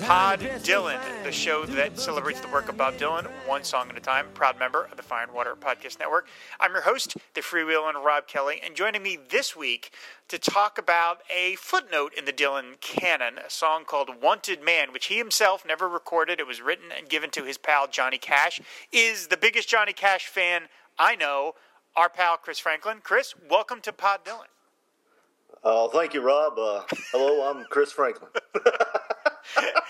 Pod Dylan, the show that celebrates the work of Bob Dylan, one song at a time. Proud member of the Fire and Water Podcast Network. I'm your host, the freewheeling Rob Kelly, and joining me this week to talk about a footnote in the Dylan canon, a song called Wanted Man, which he himself never recorded. It was written and given to his pal Johnny Cash. Is the biggest Johnny Cash fan I know, our pal Chris Franklin. Chris, welcome to Pod Dylan. Oh, thank you, Rob. Hello, I'm Chris Franklin.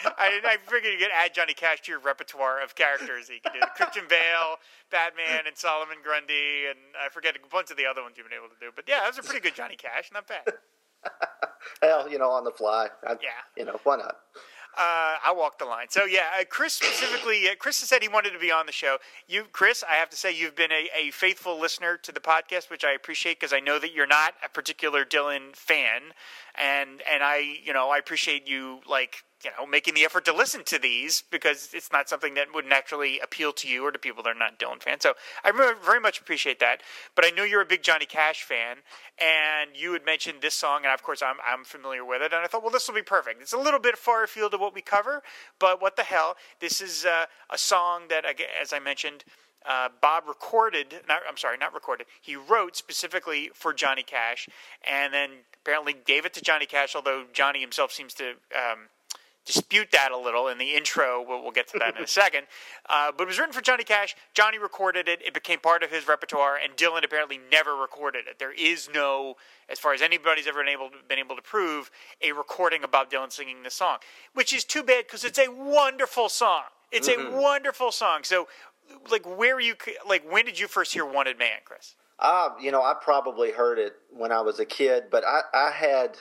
I figured you could add Johnny Cash to your repertoire of characters. You could do Christian Bale, Batman, and Solomon Grundy, and I forget a bunch of the other ones you've been able to do. But yeah, that was a pretty good Johnny Cash. Not bad. Well, on the fly. Why not? I walked the line. So yeah, Chris specifically, Chris said he wanted to be on the show. You, Chris, I have to say you've been a faithful listener to the podcast, which I appreciate because I know that you're not a particular Dylan fan, and I appreciate you making the effort to listen to these because it's not something that would naturally appeal to you or to people that are not Dylan fans. So I very much appreciate that. But I know you're a big Johnny Cash fan, and you had mentioned this song, and of course I'm familiar with it. And I thought, well, this will be perfect. It's a little bit far afield of what we cover, but what the hell? This is a song that, as I mentioned, Bob he wrote specifically for Johnny Cash, and then apparently gave it to Johnny Cash. Although Johnny himself seems to dispute that a little in the intro. We'll get to that in a second. But it was written for Johnny Cash. Johnny recorded it. It became part of his repertoire, and Dylan apparently never recorded it. There is no, as far as anybody's ever been able to prove, a recording of Bob Dylan singing this song, which is too bad because it's a wonderful song. It's a wonderful song. So, when did you first hear Wanted Man, Chris? I probably heard it when I was a kid, but I had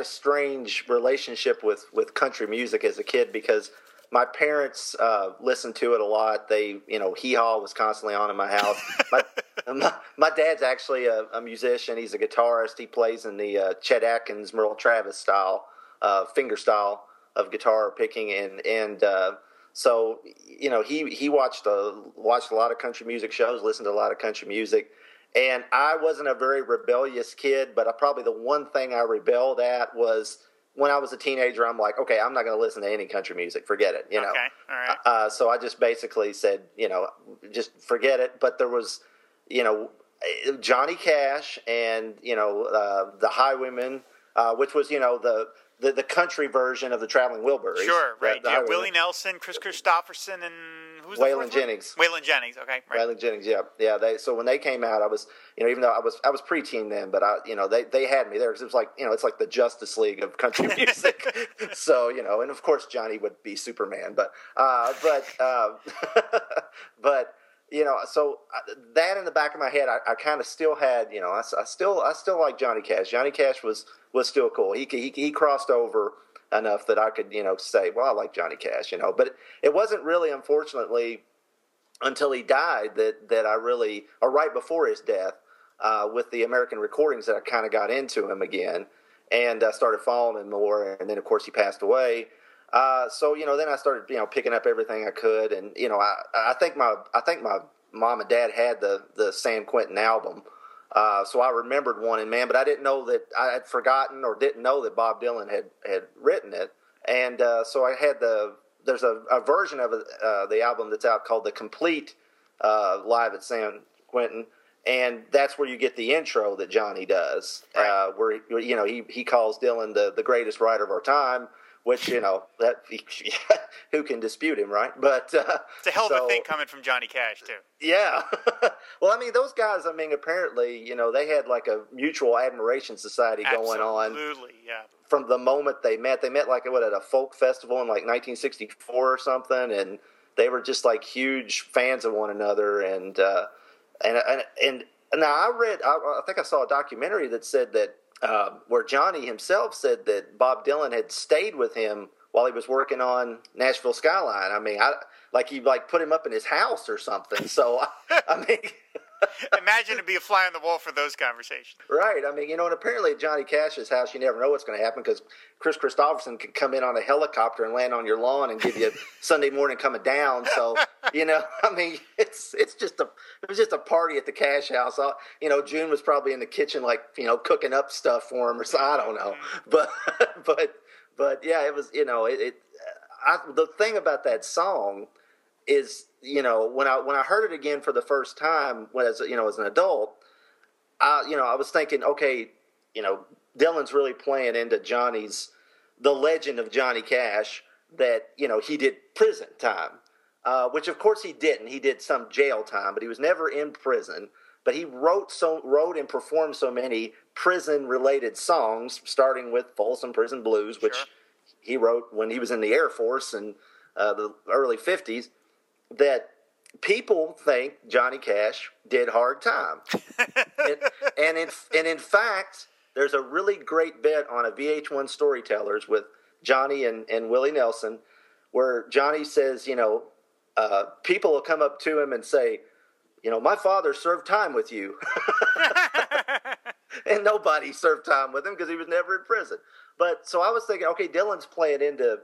a strange relationship with country music as a kid because my parents listened to it a lot. They, Hee Haw was constantly on in my house. My dad's actually a musician. He's a guitarist. He plays in the Chet Atkins, Merle Travis style, finger style of guitar picking, so he watched a lot of country music shows, listened to a lot of country music. And I wasn't a very rebellious kid, but probably the one thing I rebelled at was when I was a teenager, I'm like, okay, I'm not going to listen to any country music. Forget it, you know. Okay, all right. So I just basically said, just forget it. But there was, Johnny Cash and, The Highwaymen, which was, the country version of the Traveling Wilburys. Sure, right. The Willie Nelson, Kris Kristofferson, and... Waylon Jennings. Waylon Jennings, okay. Right. Waylon Jennings, yeah. Yeah, so when they came out, I was, even though I was preteen then, but they had me there because it was like, it's like the Justice League of country music. So, and of course Johnny would be Superman, so that in the back of my head, I kind of still had, I still like Johnny Cash. Johnny Cash was still cool. He crossed over enough that I could, say, well, I like Johnny Cash, But it wasn't really, unfortunately, until he died that I really, or right before his death, with the American recordings that I kind of got into him again, and I started following him more, and then, of course, he passed away. Then I started, picking up everything I could, and, I think my mom and dad had the San Quentin album. So I remembered Wanted Man, but I didn't know that I had forgotten or didn't know that Bob Dylan had written it. And so I had there's a version of the album that's out called The Complete Live at San Quentin, and that's where you get the intro that Johnny does, right. Where he calls Dylan the greatest writer of our time, which, who can dispute him, right? But it's a hell of a thing coming from Johnny Cash, too. Yeah. Well, those guys, apparently, they had like a mutual admiration society going on. Absolutely, yeah. From the moment they met. They met at a folk festival in 1964 or something, and they were just huge fans of one another. And now I think I saw a documentary that said that, where Johnny himself said that Bob Dylan had stayed with him while he was working on Nashville Skyline. I mean, he put him up in his house or something. So, I mean... Imagine to be a fly on the wall for those conversations. Right. I mean, and apparently at Johnny Cash's house, you never know what's going to happen because Kris Kristofferson can come in on a helicopter and land on your lawn and give you a Sunday morning coming down. So, I mean, it was just a party at the Cash house. June was probably in the kitchen, cooking up stuff for him or so. I don't know. But yeah, it was, the thing about that song is, when I heard it again for the first time, as an adult, I was thinking, okay, Dylan's really playing into the legend of Johnny Cash that, he did prison time, which of course he didn't. He did some jail time, but he was never in prison. But he wrote and performed so many prison-related songs, starting with Folsom Prison Blues, which he wrote when he was in the Air Force in the early 50s. That people think Johnny Cash did hard time, and in fact, there's a really great bit on a VH1 Storytellers with Johnny and Willie Nelson, where Johnny says, people will come up to him and say, my father served time with you, and nobody served time with him because he was never in prison. But so I was thinking, okay, Dylan's playing into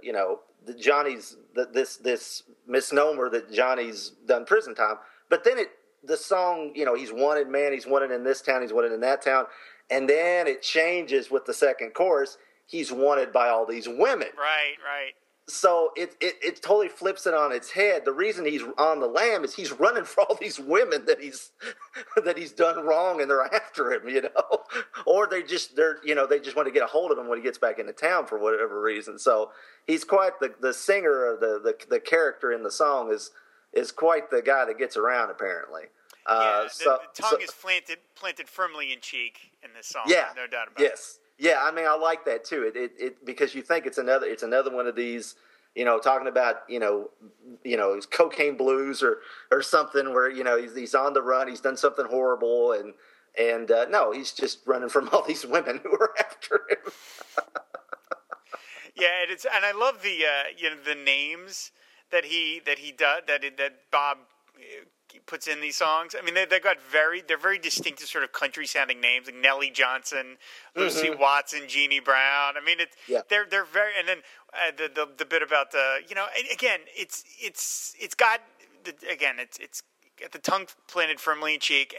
this misnomer that Johnny's done prison time. But then the song, he's wanted man, he's wanted in this town, he's wanted in that town, and then it changes with the second chorus. He's wanted by all these women. Right. So it totally flips it on its head. The reason he's on the lam is he's running for all these women that he's done wrong and they're after him, or they just want to get a hold of him when he gets back into town for whatever reason. So he's quite the singer, or the character in the song is quite the guy that gets around apparently. The tongue is planted firmly in cheek in this song. Yeah, no doubt about it. Yes. Yeah, I mean, I like that too. It because you think it's another one of these, talking about his cocaine blues or something where he's on the run, he's done something horrible, and no, he's just running from all these women who are after him. Yeah, and I love the the names that Bob puts in these songs. I mean, they're very distinctive sort of country sounding names, like Nellie Johnson, Lucy Watson, Jeannie Brown. I mean, they're very, and then the bit about it's got the tongue planted firmly in cheek,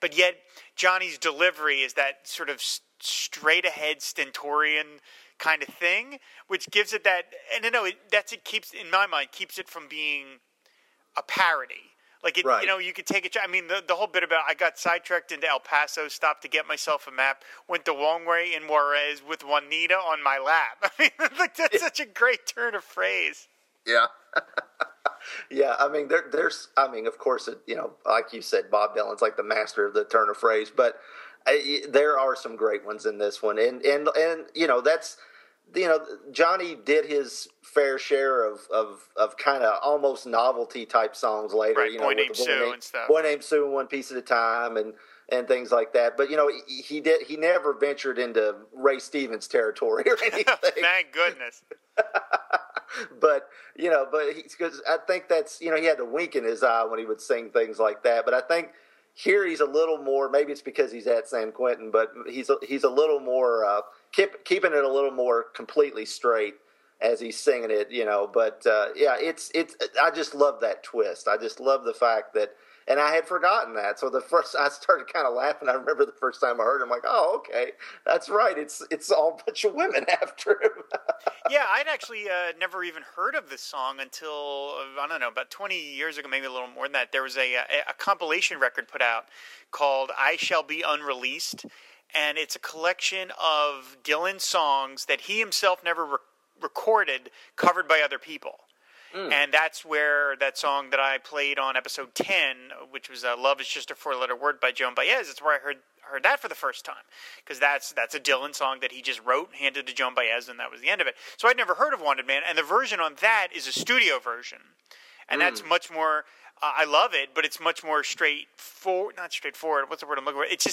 but yet Johnny's delivery is that sort of straight ahead stentorian kind of thing, which gives it that, keeps it from being a parody. Like, right. You could take it. I mean, the whole bit about I got sidetracked into El Paso, stopped to get myself a map, went the long way in Juarez with Juanita on my lap. I mean, that's such a great turn of phrase. Yeah. Yeah, I mean, there's of course, like you said, Bob Dylan's like the master of the turn of phrase, but there are some great ones in this one. And that's – Johnny did his fair share of kind of almost novelty type songs later. Right, Boy Named Sue and stuff. Boy Named Sue, One Piece at a Time, and things like that. But he never ventured into Ray Stevens territory or anything. Thank goodness. But because I think that's he had the wink in his eye when he would sing things like that. But I think here he's a little more. Maybe it's because he's at San Quentin, but he's a little more. Keeping it a little more completely straight as he's singing it, But yeah, it's. I just love that twist. I just love the fact that, and I had forgotten that. So I started kind of laughing. I remember the first time I heard him, like, oh, okay, that's right. It's all a bunch of women after him. Yeah, I'd actually never even heard of this song until I don't know, about 20 years ago, maybe a little more than that. There was a compilation record put out called "I Shall Be Unreleased." And it's a collection of Dylan songs that he himself never recorded, covered by other people. Mm. And that's where that song that I played on episode 10, which was Love is Just a Four-Letter Word by Joan Baez, it's where I heard that for the first time. Because that's a Dylan song that he just wrote, handed to Joan Baez, and that was the end of it. So I'd never heard of Wanted Man, and the version on that is a studio version. And that's much more, I love it, but it's much more straightforward, not straightforward, what's the word I'm looking for? It's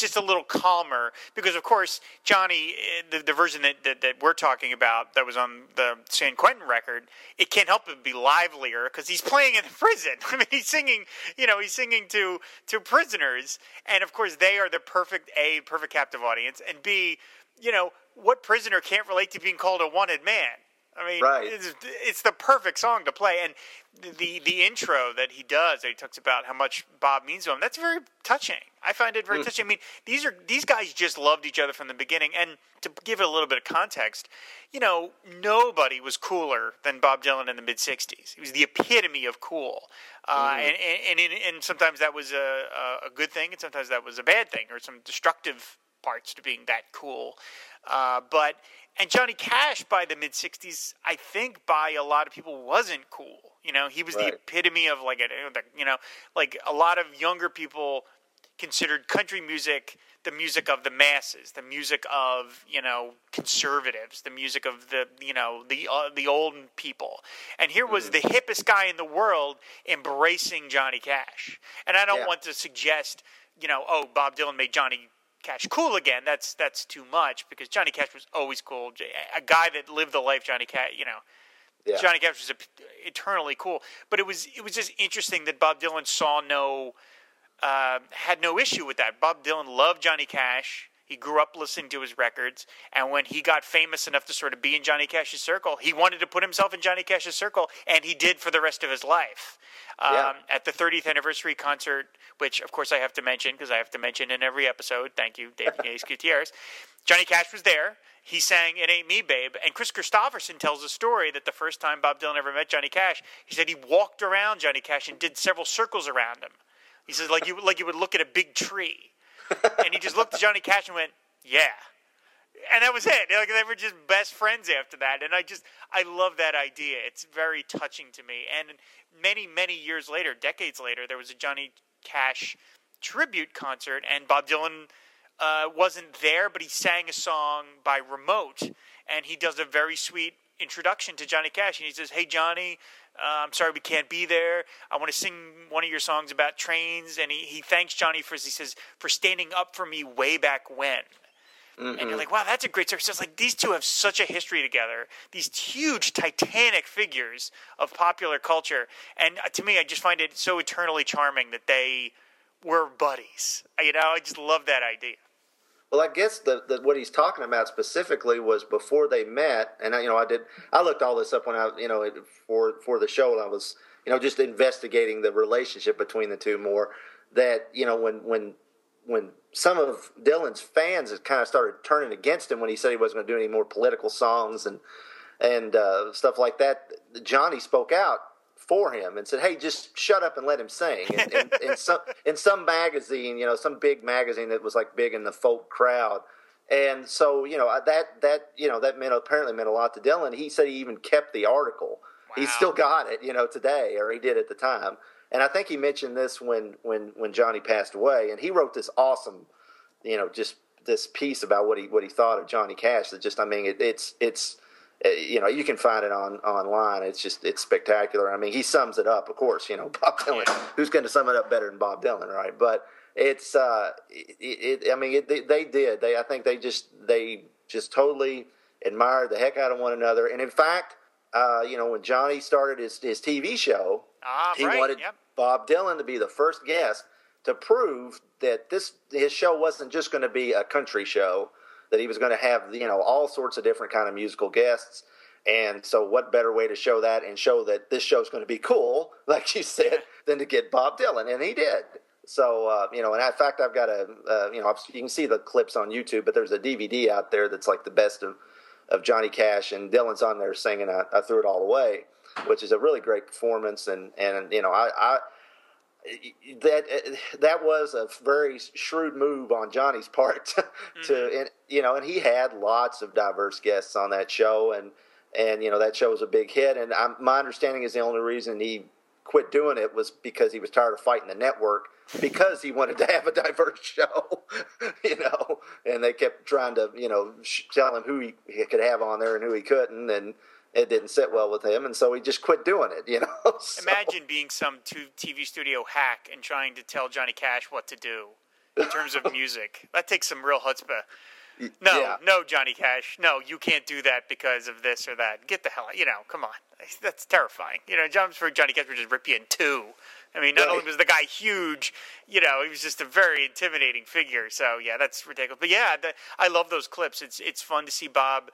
just a little calmer, because of course, Johnny, the version that we're talking about that was on the San Quentin record, it can't help but be livelier because he's playing in prison. I mean, he's singing to prisoners, and of course they are the perfect captive audience, and B, what prisoner can't relate to being called a wanted man? I mean, right. It's the perfect song to play. And the intro that he does, that he talks about how much Bob means to him, that's very touching. I find it very touching. I mean, these guys just loved each other from the beginning. And to give it a little bit of context, nobody was cooler than Bob Dylan in the mid-'60s. He was the epitome of cool. And sometimes that was a good thing, and sometimes that was a bad thing, or some destructive parts to being that cool. And Johnny Cash by the mid-'60s, I think by a lot of people, wasn't cool. He was the epitome of like a lot of younger people considered country music the music of the masses, the music of conservatives, the music of the old people. And here was the hippest guy in the world embracing Johnny Cash. And I don't want to suggest Bob Dylan made Johnny Cash cool again. That's too much, because Johnny Cash was always cool. A guy that lived the life Johnny Cash, Johnny Cash was eternally cool. But it was just interesting that Bob Dylan had no issue with that. Bob Dylan loved Johnny Cash. He grew up listening to his records, and when he got famous enough to sort of be in Johnny Cash's circle, he wanted to put himself in Johnny Cash's circle, and he did for the rest of his life. At the 30th anniversary concert, which, of course, I have to mention because I have to mention in every episode, thank you, David Ace Gutierrez, Johnny Cash was there. He sang It Ain't Me, Babe, and Kris Kristofferson tells a story that the first time Bob Dylan ever met Johnny Cash, he said he walked around Johnny Cash and did several circles around him. He says, like you would look at a big tree. And he just looked at Johnny Cash and went, yeah. And that was it. Like, they were just best friends after that. And I love that idea. It's very touching to me. And many, many years later, decades later, there was a Johnny Cash tribute concert. And Bob Dylan wasn't there, but he sang a song by Remote. And he does a very sweet introduction to Johnny Cash. And he says, hey, Johnny, I'm sorry we can't be there. I want to sing one of your songs about trains. And he thanks Johnny for standing up for me way back when. Mm-hmm. And you're like, wow, that's a great story. So it's like these two have such a history together, these huge titanic figures of popular culture. And to me, I just find it so eternally charming that they were buddies. I just love that idea. Well, I guess that what he's talking about specifically was before they met, and I looked all this up when I, for the show, and I was, just investigating the relationship between the two more. That when some of Dylan's fans had kind of started turning against him when he said he wasn't going to do any more political songs and stuff like that, Johnny spoke out for him and said, hey, just shut up and let him sing. And in some magazine, some big magazine that was like big in the folk crowd. And so, that apparently meant a lot to Dylan. He said he even kept the article. Wow. He's still got it, today, or he did at the time. And I think he mentioned this when Johnny passed away, and he wrote this awesome, just this piece about what he thought of Johnny Cash. That just, it's you can find it online. It's spectacular. I mean, he sums it up, of course, Bob Dylan. Who's going to sum it up better than Bob Dylan, right? But I think they just totally admired the heck out of one another. And in fact, when Johnny started his TV show, he wanted Bob Dylan to be the first guest to prove that his show wasn't just going to be a country show, that he was going to have, all sorts of different kind of musical guests. And so what better way to show that and show that this show's going to be cool, like you said, than to get Bob Dylan. And he did. So, and in fact, I've got you can see the clips on YouTube, but there's a DVD out there that's like the best of Johnny Cash, and Dylan's on there singing I Threw It All Away, which is a really great performance. That was a very shrewd move on Johnny's part and he had lots of diverse guests on that show, and that show was a big hit. And my understanding is the only reason he quit doing it was because he was tired of fighting the network, because he wanted to have a diverse show, and they kept trying to tell him who he could have on there and who he couldn't, and it didn't sit well with him, and so he just quit doing it, you know. So. Imagine being some TV studio hack and trying to tell Johnny Cash what to do in terms of music. That takes some real chutzpah. No, yeah. No, Johnny Cash, no, you can't do that because of this or that. Get the hell out, you know, come on. That's terrifying. You know, Johnny Cash would just rip you in two. I mean, not only was the guy huge, you know, he was just a very intimidating figure. So, yeah, that's ridiculous. But, yeah, I love those clips. It's fun to see Bob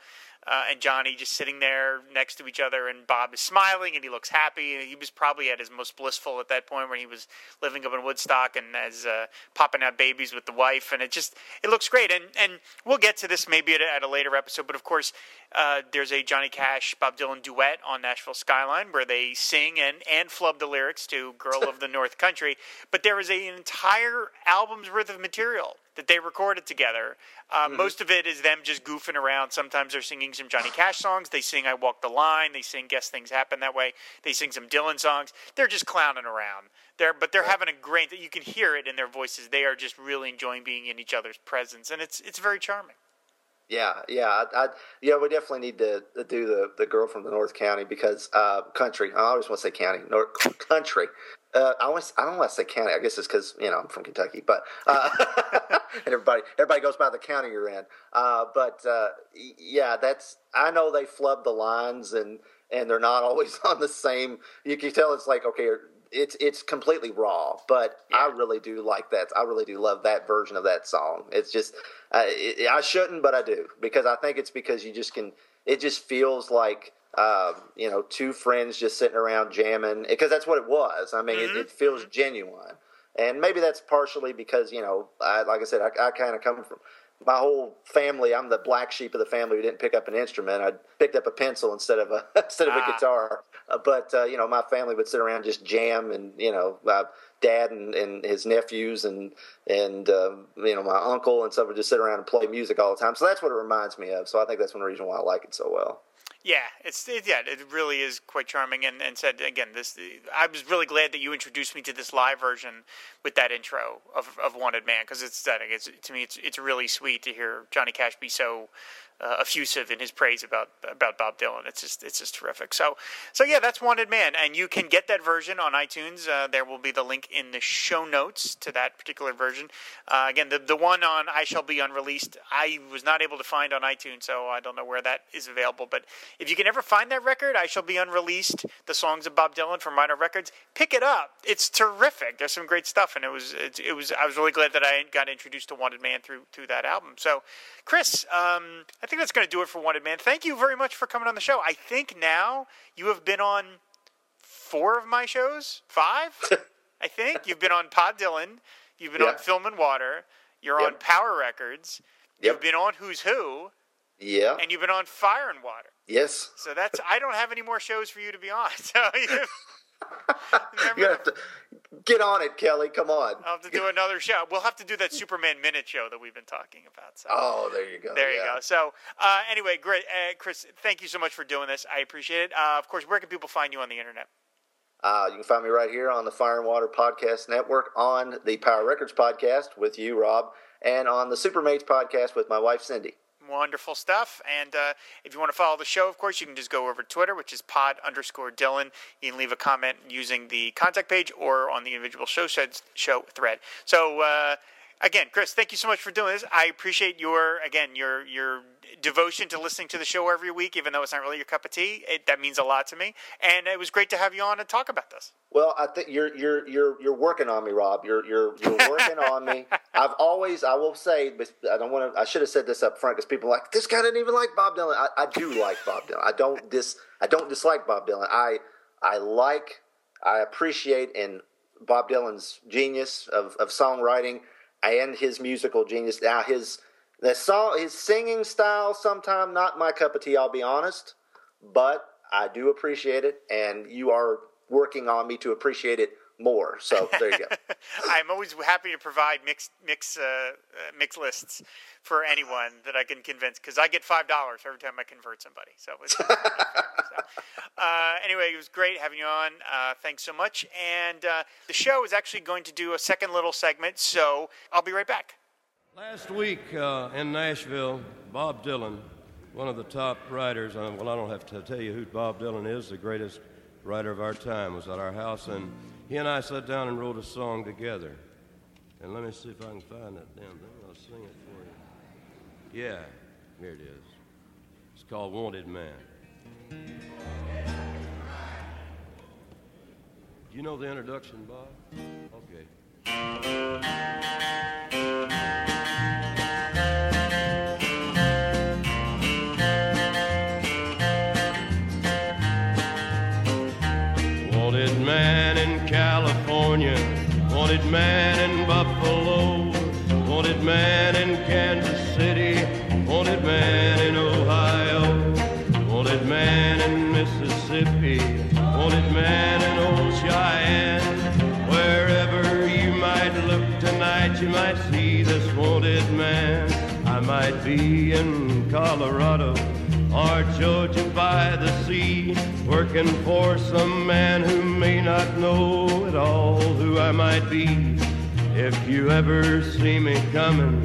and Johnny just sitting there next to each other, and Bob is smiling and he looks happy. He was probably at his most blissful at that point when he was living up in Woodstock and as popping out babies with the wife. And it looks great. And we'll get to this maybe at a later episode. But, of course, there's a Johnny Cash, Bob Dylan duet on Nashville Skyline where they sing and flub the lyrics to Girl of the North Country, but there is an entire album's worth of material that they recorded together. Most of it is them just goofing around. Sometimes they're singing some Johnny Cash songs. They sing I Walk the Line. They sing Guess Things Happen That Way. They sing some Dylan songs. They're just clowning around. But they're having a great – you can hear it in their voices. They are just really enjoying being in each other's presence, and it's very charming. We definitely need to do the Girl from the North County because country. I always want to say county, North country. I don't want to say county. I guess it's because I'm from Kentucky, but and everybody goes by the county you're in. I know they flub the lines and they're not always on the same. You can tell it's like okay. It's completely raw, but yeah. I really do like that. I really do love that version of that song. It's just I shouldn't, but I do because I think it's because you just can. It just feels like two friends just sitting around jamming because that's what it was. I mean, it feels genuine, and maybe that's partially because I kind of come from. My whole family, I'm the black sheep of the family who didn't pick up an instrument. I picked up a pencil instead of a guitar. But, my family would sit around just jam and, my dad and his nephews and my uncle and stuff would just sit around and play music all the time. So that's what it reminds me of. So I think that's one reason why I like it so well. Yeah, it really is quite charming. And said again, I was really glad that you introduced me to this live version with that intro of Wanted Man because it's stunning. To me, it's really sweet to hear Johnny Cash be so effusive in his praise about Bob Dylan. It's just terrific. So yeah, that's Wanted Man, and you can get that version on iTunes. There will be the link in the show notes to that particular version. Again, the one on I Shall Be Unreleased, I was not able to find on iTunes, so I don't know where that is available. But if you can ever find that record, I Shall Be Unreleased, the songs of Bob Dylan from Rhino Records, pick it up. It's terrific. There's some great stuff, and I was really glad that I got introduced to Wanted Man through that album. So, Chris, I think that's going to do it for Wanted Man. Thank you very much for coming on the show. I think now you have been on 4 of my shows, 5, I think. You've been on Pod Dylan. You've been on Film and Water. You're on Power Records. Yep. You've been on Who's Who. Yeah. And you've been on Fire and Water. Yes. So that's – I don't have any more shows for you to be on. So you have to get on it, Kelly. Come on. I'll have to do another show. We'll have to do that Superman Minute show that we've been talking about. So. Oh, there you go. There you go. So anyway, great. Chris, thank you so much for doing this. I appreciate it. Of course, where can people find you on the internet? You can find me right here on the Fire and Water Podcast Network, on the Power Records Podcast with you, Rob, and on the Supermates Podcast with my wife, Cindy. Wonderful stuff. And if you want to follow the show, of course, you can just go over to Twitter, which is pod_Dylan. You can leave a comment using the contact page or on the individual show thread. So again, Chris, thank you so much for doing this. I appreciate your devotion to listening to the show every week, even though it's not really your cup of tea. That means a lot to me, and it was great to have you on and talk about this. Well, I think you're working on me, Rob. You're working on me. I will say, I should have said this up front because people are like, this guy didn't even like Bob Dylan. I do like Bob Dylan. I don't dislike Bob Dylan. I appreciate in Bob Dylan's genius of songwriting and his musical genius. Now his singing style, sometimes not my cup of tea, I'll be honest, but I do appreciate it, and you are working on me to appreciate it more. So there you go. I'm always happy to provide mix lists for anyone that I can convince, because I get $5 every time I convert somebody. So, anyway, it was great having you on. Thanks so much. And the show is actually going to do a second little segment, so I'll be right back. Last week in Nashville, Bob Dylan one of the top writers, well, I don't have to tell you who Bob Dylan is, the greatest writer of our time, was at our house, and he and I sat down and wrote a song together. And let me see if I can find that damn thing. I'll sing it for you. Yeah, here it is. It's called Wanted Man. Do you know the introduction, Bob? Okay. Wanted man in Buffalo, wanted man in Kansas City, wanted man in Ohio, wanted man in Mississippi, wanted man in old Cheyenne. Wherever you might look tonight, you might see this wanted man. I might be in Colorado or Georgia by the sea, working for some man who may not know at all who I might be. If you ever see me coming,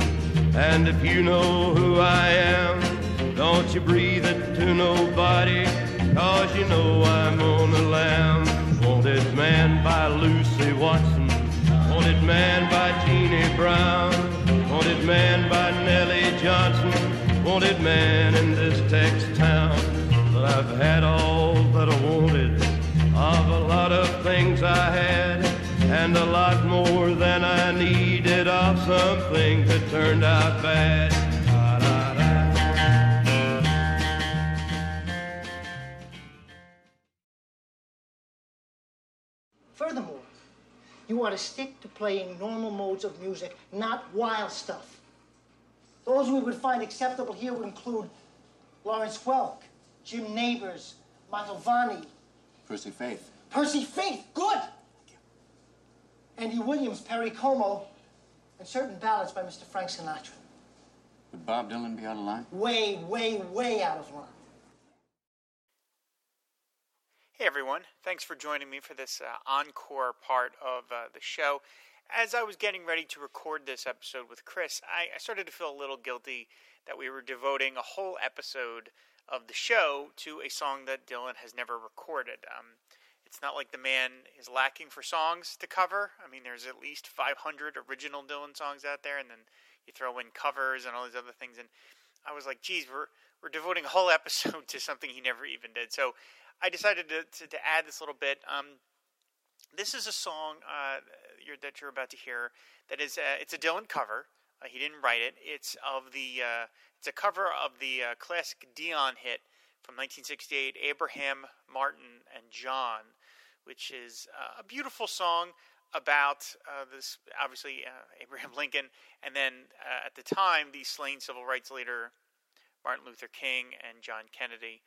and if you know who I am, don't you breathe it to nobody, cause you know I'm on the lam. Wanted man by Lucy Watson, wanted man by Jeannie Brown, wanted man by Nellie Johnson, wanted man in this Tex town. But I've had all that I wanted of a lot of things I had, and a lot more than I needed of some things that turned out bad. Da-da-da. Furthermore, you ought to stick to playing normal modes of music, not wild stuff. Those we would find acceptable here would include Lawrence Welk, Jim Nabors, Mantovani. Percy Faith. Percy Faith, good! Andy Williams, Perry Como, and certain ballads by Mr. Frank Sinatra. Would Bob Dylan be out of line? Way, way, way out of line. Hey, everyone. Thanks for joining me for this encore part of the show. As I was getting ready to record this episode with Chris, I started to feel a little guilty that we were devoting a whole episode of the show to a song that Dylan has never recorded. It's not like the man is lacking for songs to cover. I mean, there's at least 500 original Dylan songs out there, and then you throw in covers and all these other things. And I was like, geez, we're devoting a whole episode to something he never even did. So I decided to add this little bit. This is a song that you're about to hear. That is, it's a Dylan cover. He didn't write it. It's a cover of the classic Dion hit from 1968, Abraham, Martin, and John, which is a beautiful song about this, obviously Abraham Lincoln, and then at the time the slain civil rights leader Martin Luther King and John Kennedy.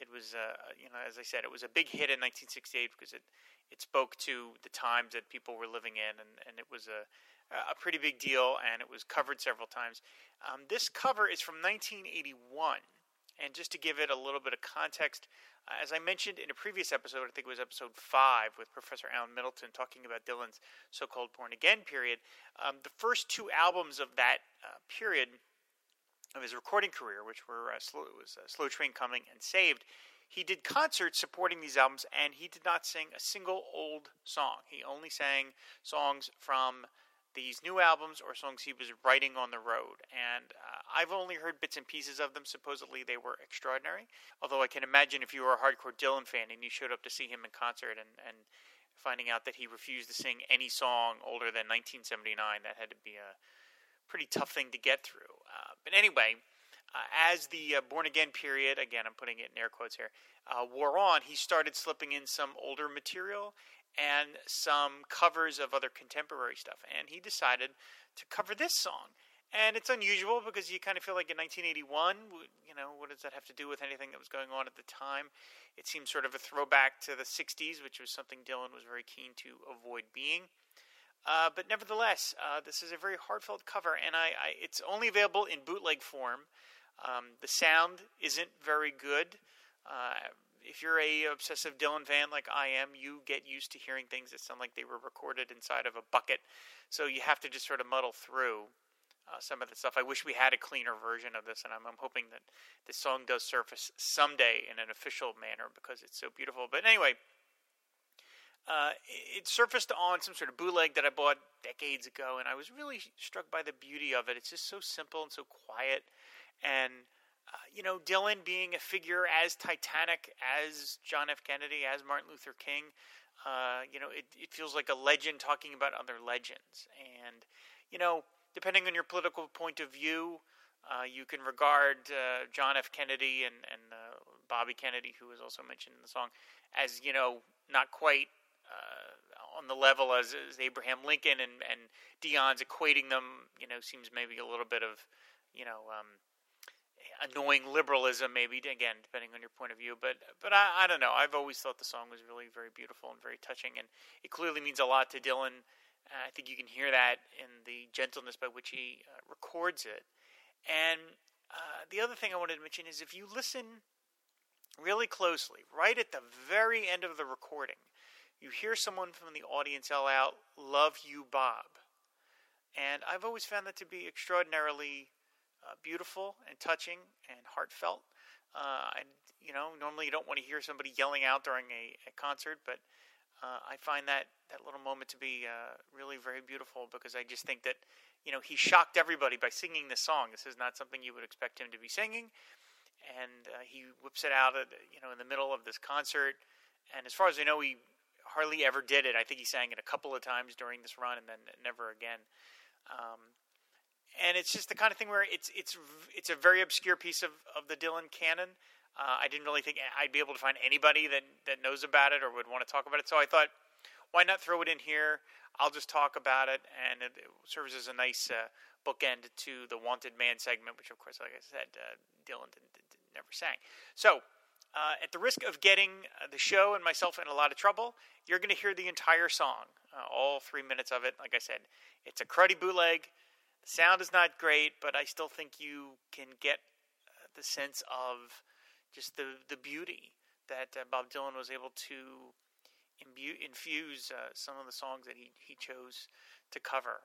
It was, as I said, it was a big hit in 1968 because it spoke to the times that people were living in, and it was a pretty big deal, and it was covered several times. This cover is from 1981, and just to give it a little bit of context, as I mentioned in a previous episode, I think it was episode 5 with Professor Alan Middleton talking about Dylan's so-called Born Again period, the first two albums of that period of his recording career, which were Slow Train Coming and Saved, he did concerts supporting these albums, and he did not sing a single old song. He only sang songs from these new albums or songs he was writing on the road. And I've only heard bits and pieces of them. Supposedly they were extraordinary, although I can imagine if you were a hardcore Dylan fan and you showed up to see him in concert and finding out that he refused to sing any song older than 1979, that had to be a pretty tough thing to get through. But anyway, as the Born Again period, again, I'm putting it in air quotes here, wore on, he started slipping in some older material and some covers of other contemporary stuff. And he decided to cover this song. And it's unusual because you kind of feel like in 1981, what does that have to do with anything that was going on at the time? It seems sort of a throwback to the 60s, which was something Dylan was very keen to avoid being. But nevertheless, this is a very heartfelt cover, and it's only available in bootleg form. The sound isn't very good. If you're a obsessive Dylan fan like I am, you get used to hearing things that sound like they were recorded inside of a bucket, so you have to just sort of muddle through some of the stuff. I wish we had a cleaner version of this, and I'm hoping that this song does surface someday in an official manner because it's so beautiful. But anyway, it surfaced on some sort of bootleg that I bought decades ago, and I was really struck by the beauty of it. It's just so simple and so quiet, and you know, Dylan being a figure as titanic as John F. Kennedy, as Martin Luther King, you know, it feels like a legend talking about other legends. And, you know, depending on your political point of view, you can regard John F. Kennedy and Bobby Kennedy, who was also mentioned in the song, as, you know, not quite on the level as Abraham Lincoln, and Dion's equating them, you know, seems maybe a little bit of, you know, annoying liberalism, maybe, again, depending on your point of view. But I don't know. I've always thought the song was really very beautiful and very touching, and it clearly means a lot to Dylan. I think you can hear that in the gentleness by which he records it. And the other thing I wanted to mention is if you listen really closely, right at the very end of the recording, you hear someone from the audience yell out, "Love you, Bob." And I've always found that to be extraordinarily beautiful and touching and heartfelt. And, you know, normally you don't want to hear somebody yelling out during a concert, but I find that little moment to be really very beautiful, because I just think that, you know, he shocked everybody by singing this song. This is not something you would expect him to be singing, and he whips it out, you know, in the middle of this concert. And as far as I know, he hardly ever did it. I think he sang it a couple of times during this run, and then never again. And it's just the kind of thing where it's a very obscure piece of the Dylan canon. I didn't really think I'd be able to find anybody that knows about it or would want to talk about it. So I thought, why not throw it in here? I'll just talk about it, and it serves as a nice bookend to the Wanted Man segment, which, of course, like I said, Dylan never sang. So at the risk of getting the show and myself in a lot of trouble, you're going to hear the entire song, all 3 minutes of it. Like I said, it's a cruddy bootleg. The sound is not great, but I still think you can get the sense of just the beauty that Bob Dylan was able to infuse some of the songs that he chose to cover.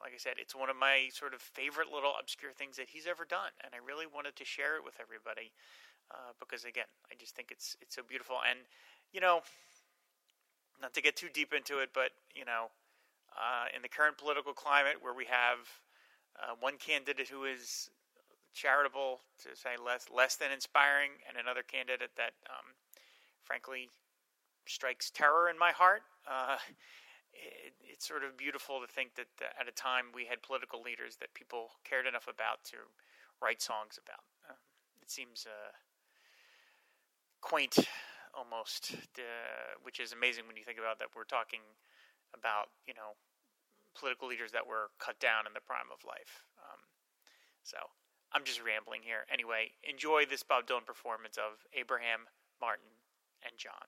Like I said, it's one of my sort of favorite little obscure things that he's ever done, and I really wanted to share it with everybody because, again, I just think it's so beautiful. And, you know, not to get too deep into it, but, you know, in the current political climate where we have one candidate who is charitable, to say less than inspiring, and another candidate that, frankly, strikes terror in my heart. It's sort of beautiful to think that at a time we had political leaders that people cared enough about to write songs about. It seems quaint, almost, which is amazing when you think about that. We're talking about, you know, political leaders that were cut down in the prime of life. So I'm just rambling here. Anyway, enjoy this Bob Dylan performance of Abraham, Martin, and John.